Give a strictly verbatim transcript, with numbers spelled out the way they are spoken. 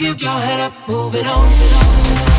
Keep your head up, move it on.